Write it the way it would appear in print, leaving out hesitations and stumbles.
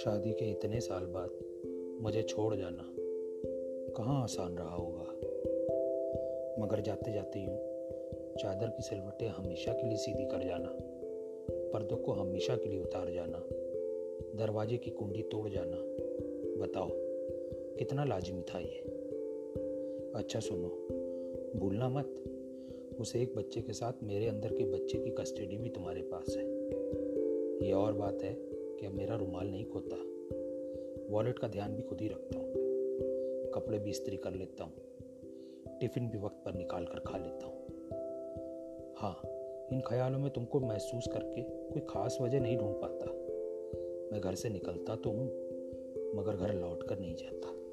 शादी के इतने साल बाद मुझे छोड़ जाना कहाँ आसान रहा होगा, मगर जाते जाते यूँ चादर की सिलवटें हमेशा के लिए सीधी कर जाना, पर्दों को हमेशा के लिए उतार जाना, दरवाजे की कुंडी तोड़ जाना, बताओ कितना लाजिमी था ये। अच्छा सुनो, भूलना मत, उस एक बच्चे के साथ मेरे अंदर के बच्चे की कस्टडी भी तुम्हारे पास है। ये और बात है कि अब मेरा रुमाल नहीं खोता, वॉलेट का ध्यान भी खुद ही रखता हूँ, कपड़े भी इस्त्री कर लेता हूँ, टिफ़िन भी वक्त पर निकाल कर खा लेता हूँ। हाँ, इन ख्यालों में तुमको महसूस करके कोई ख़ास वजह नहीं ढूंढ पाता। मैं घर से निकलता तो हूँ मगर घर लौट कर नहीं जाता।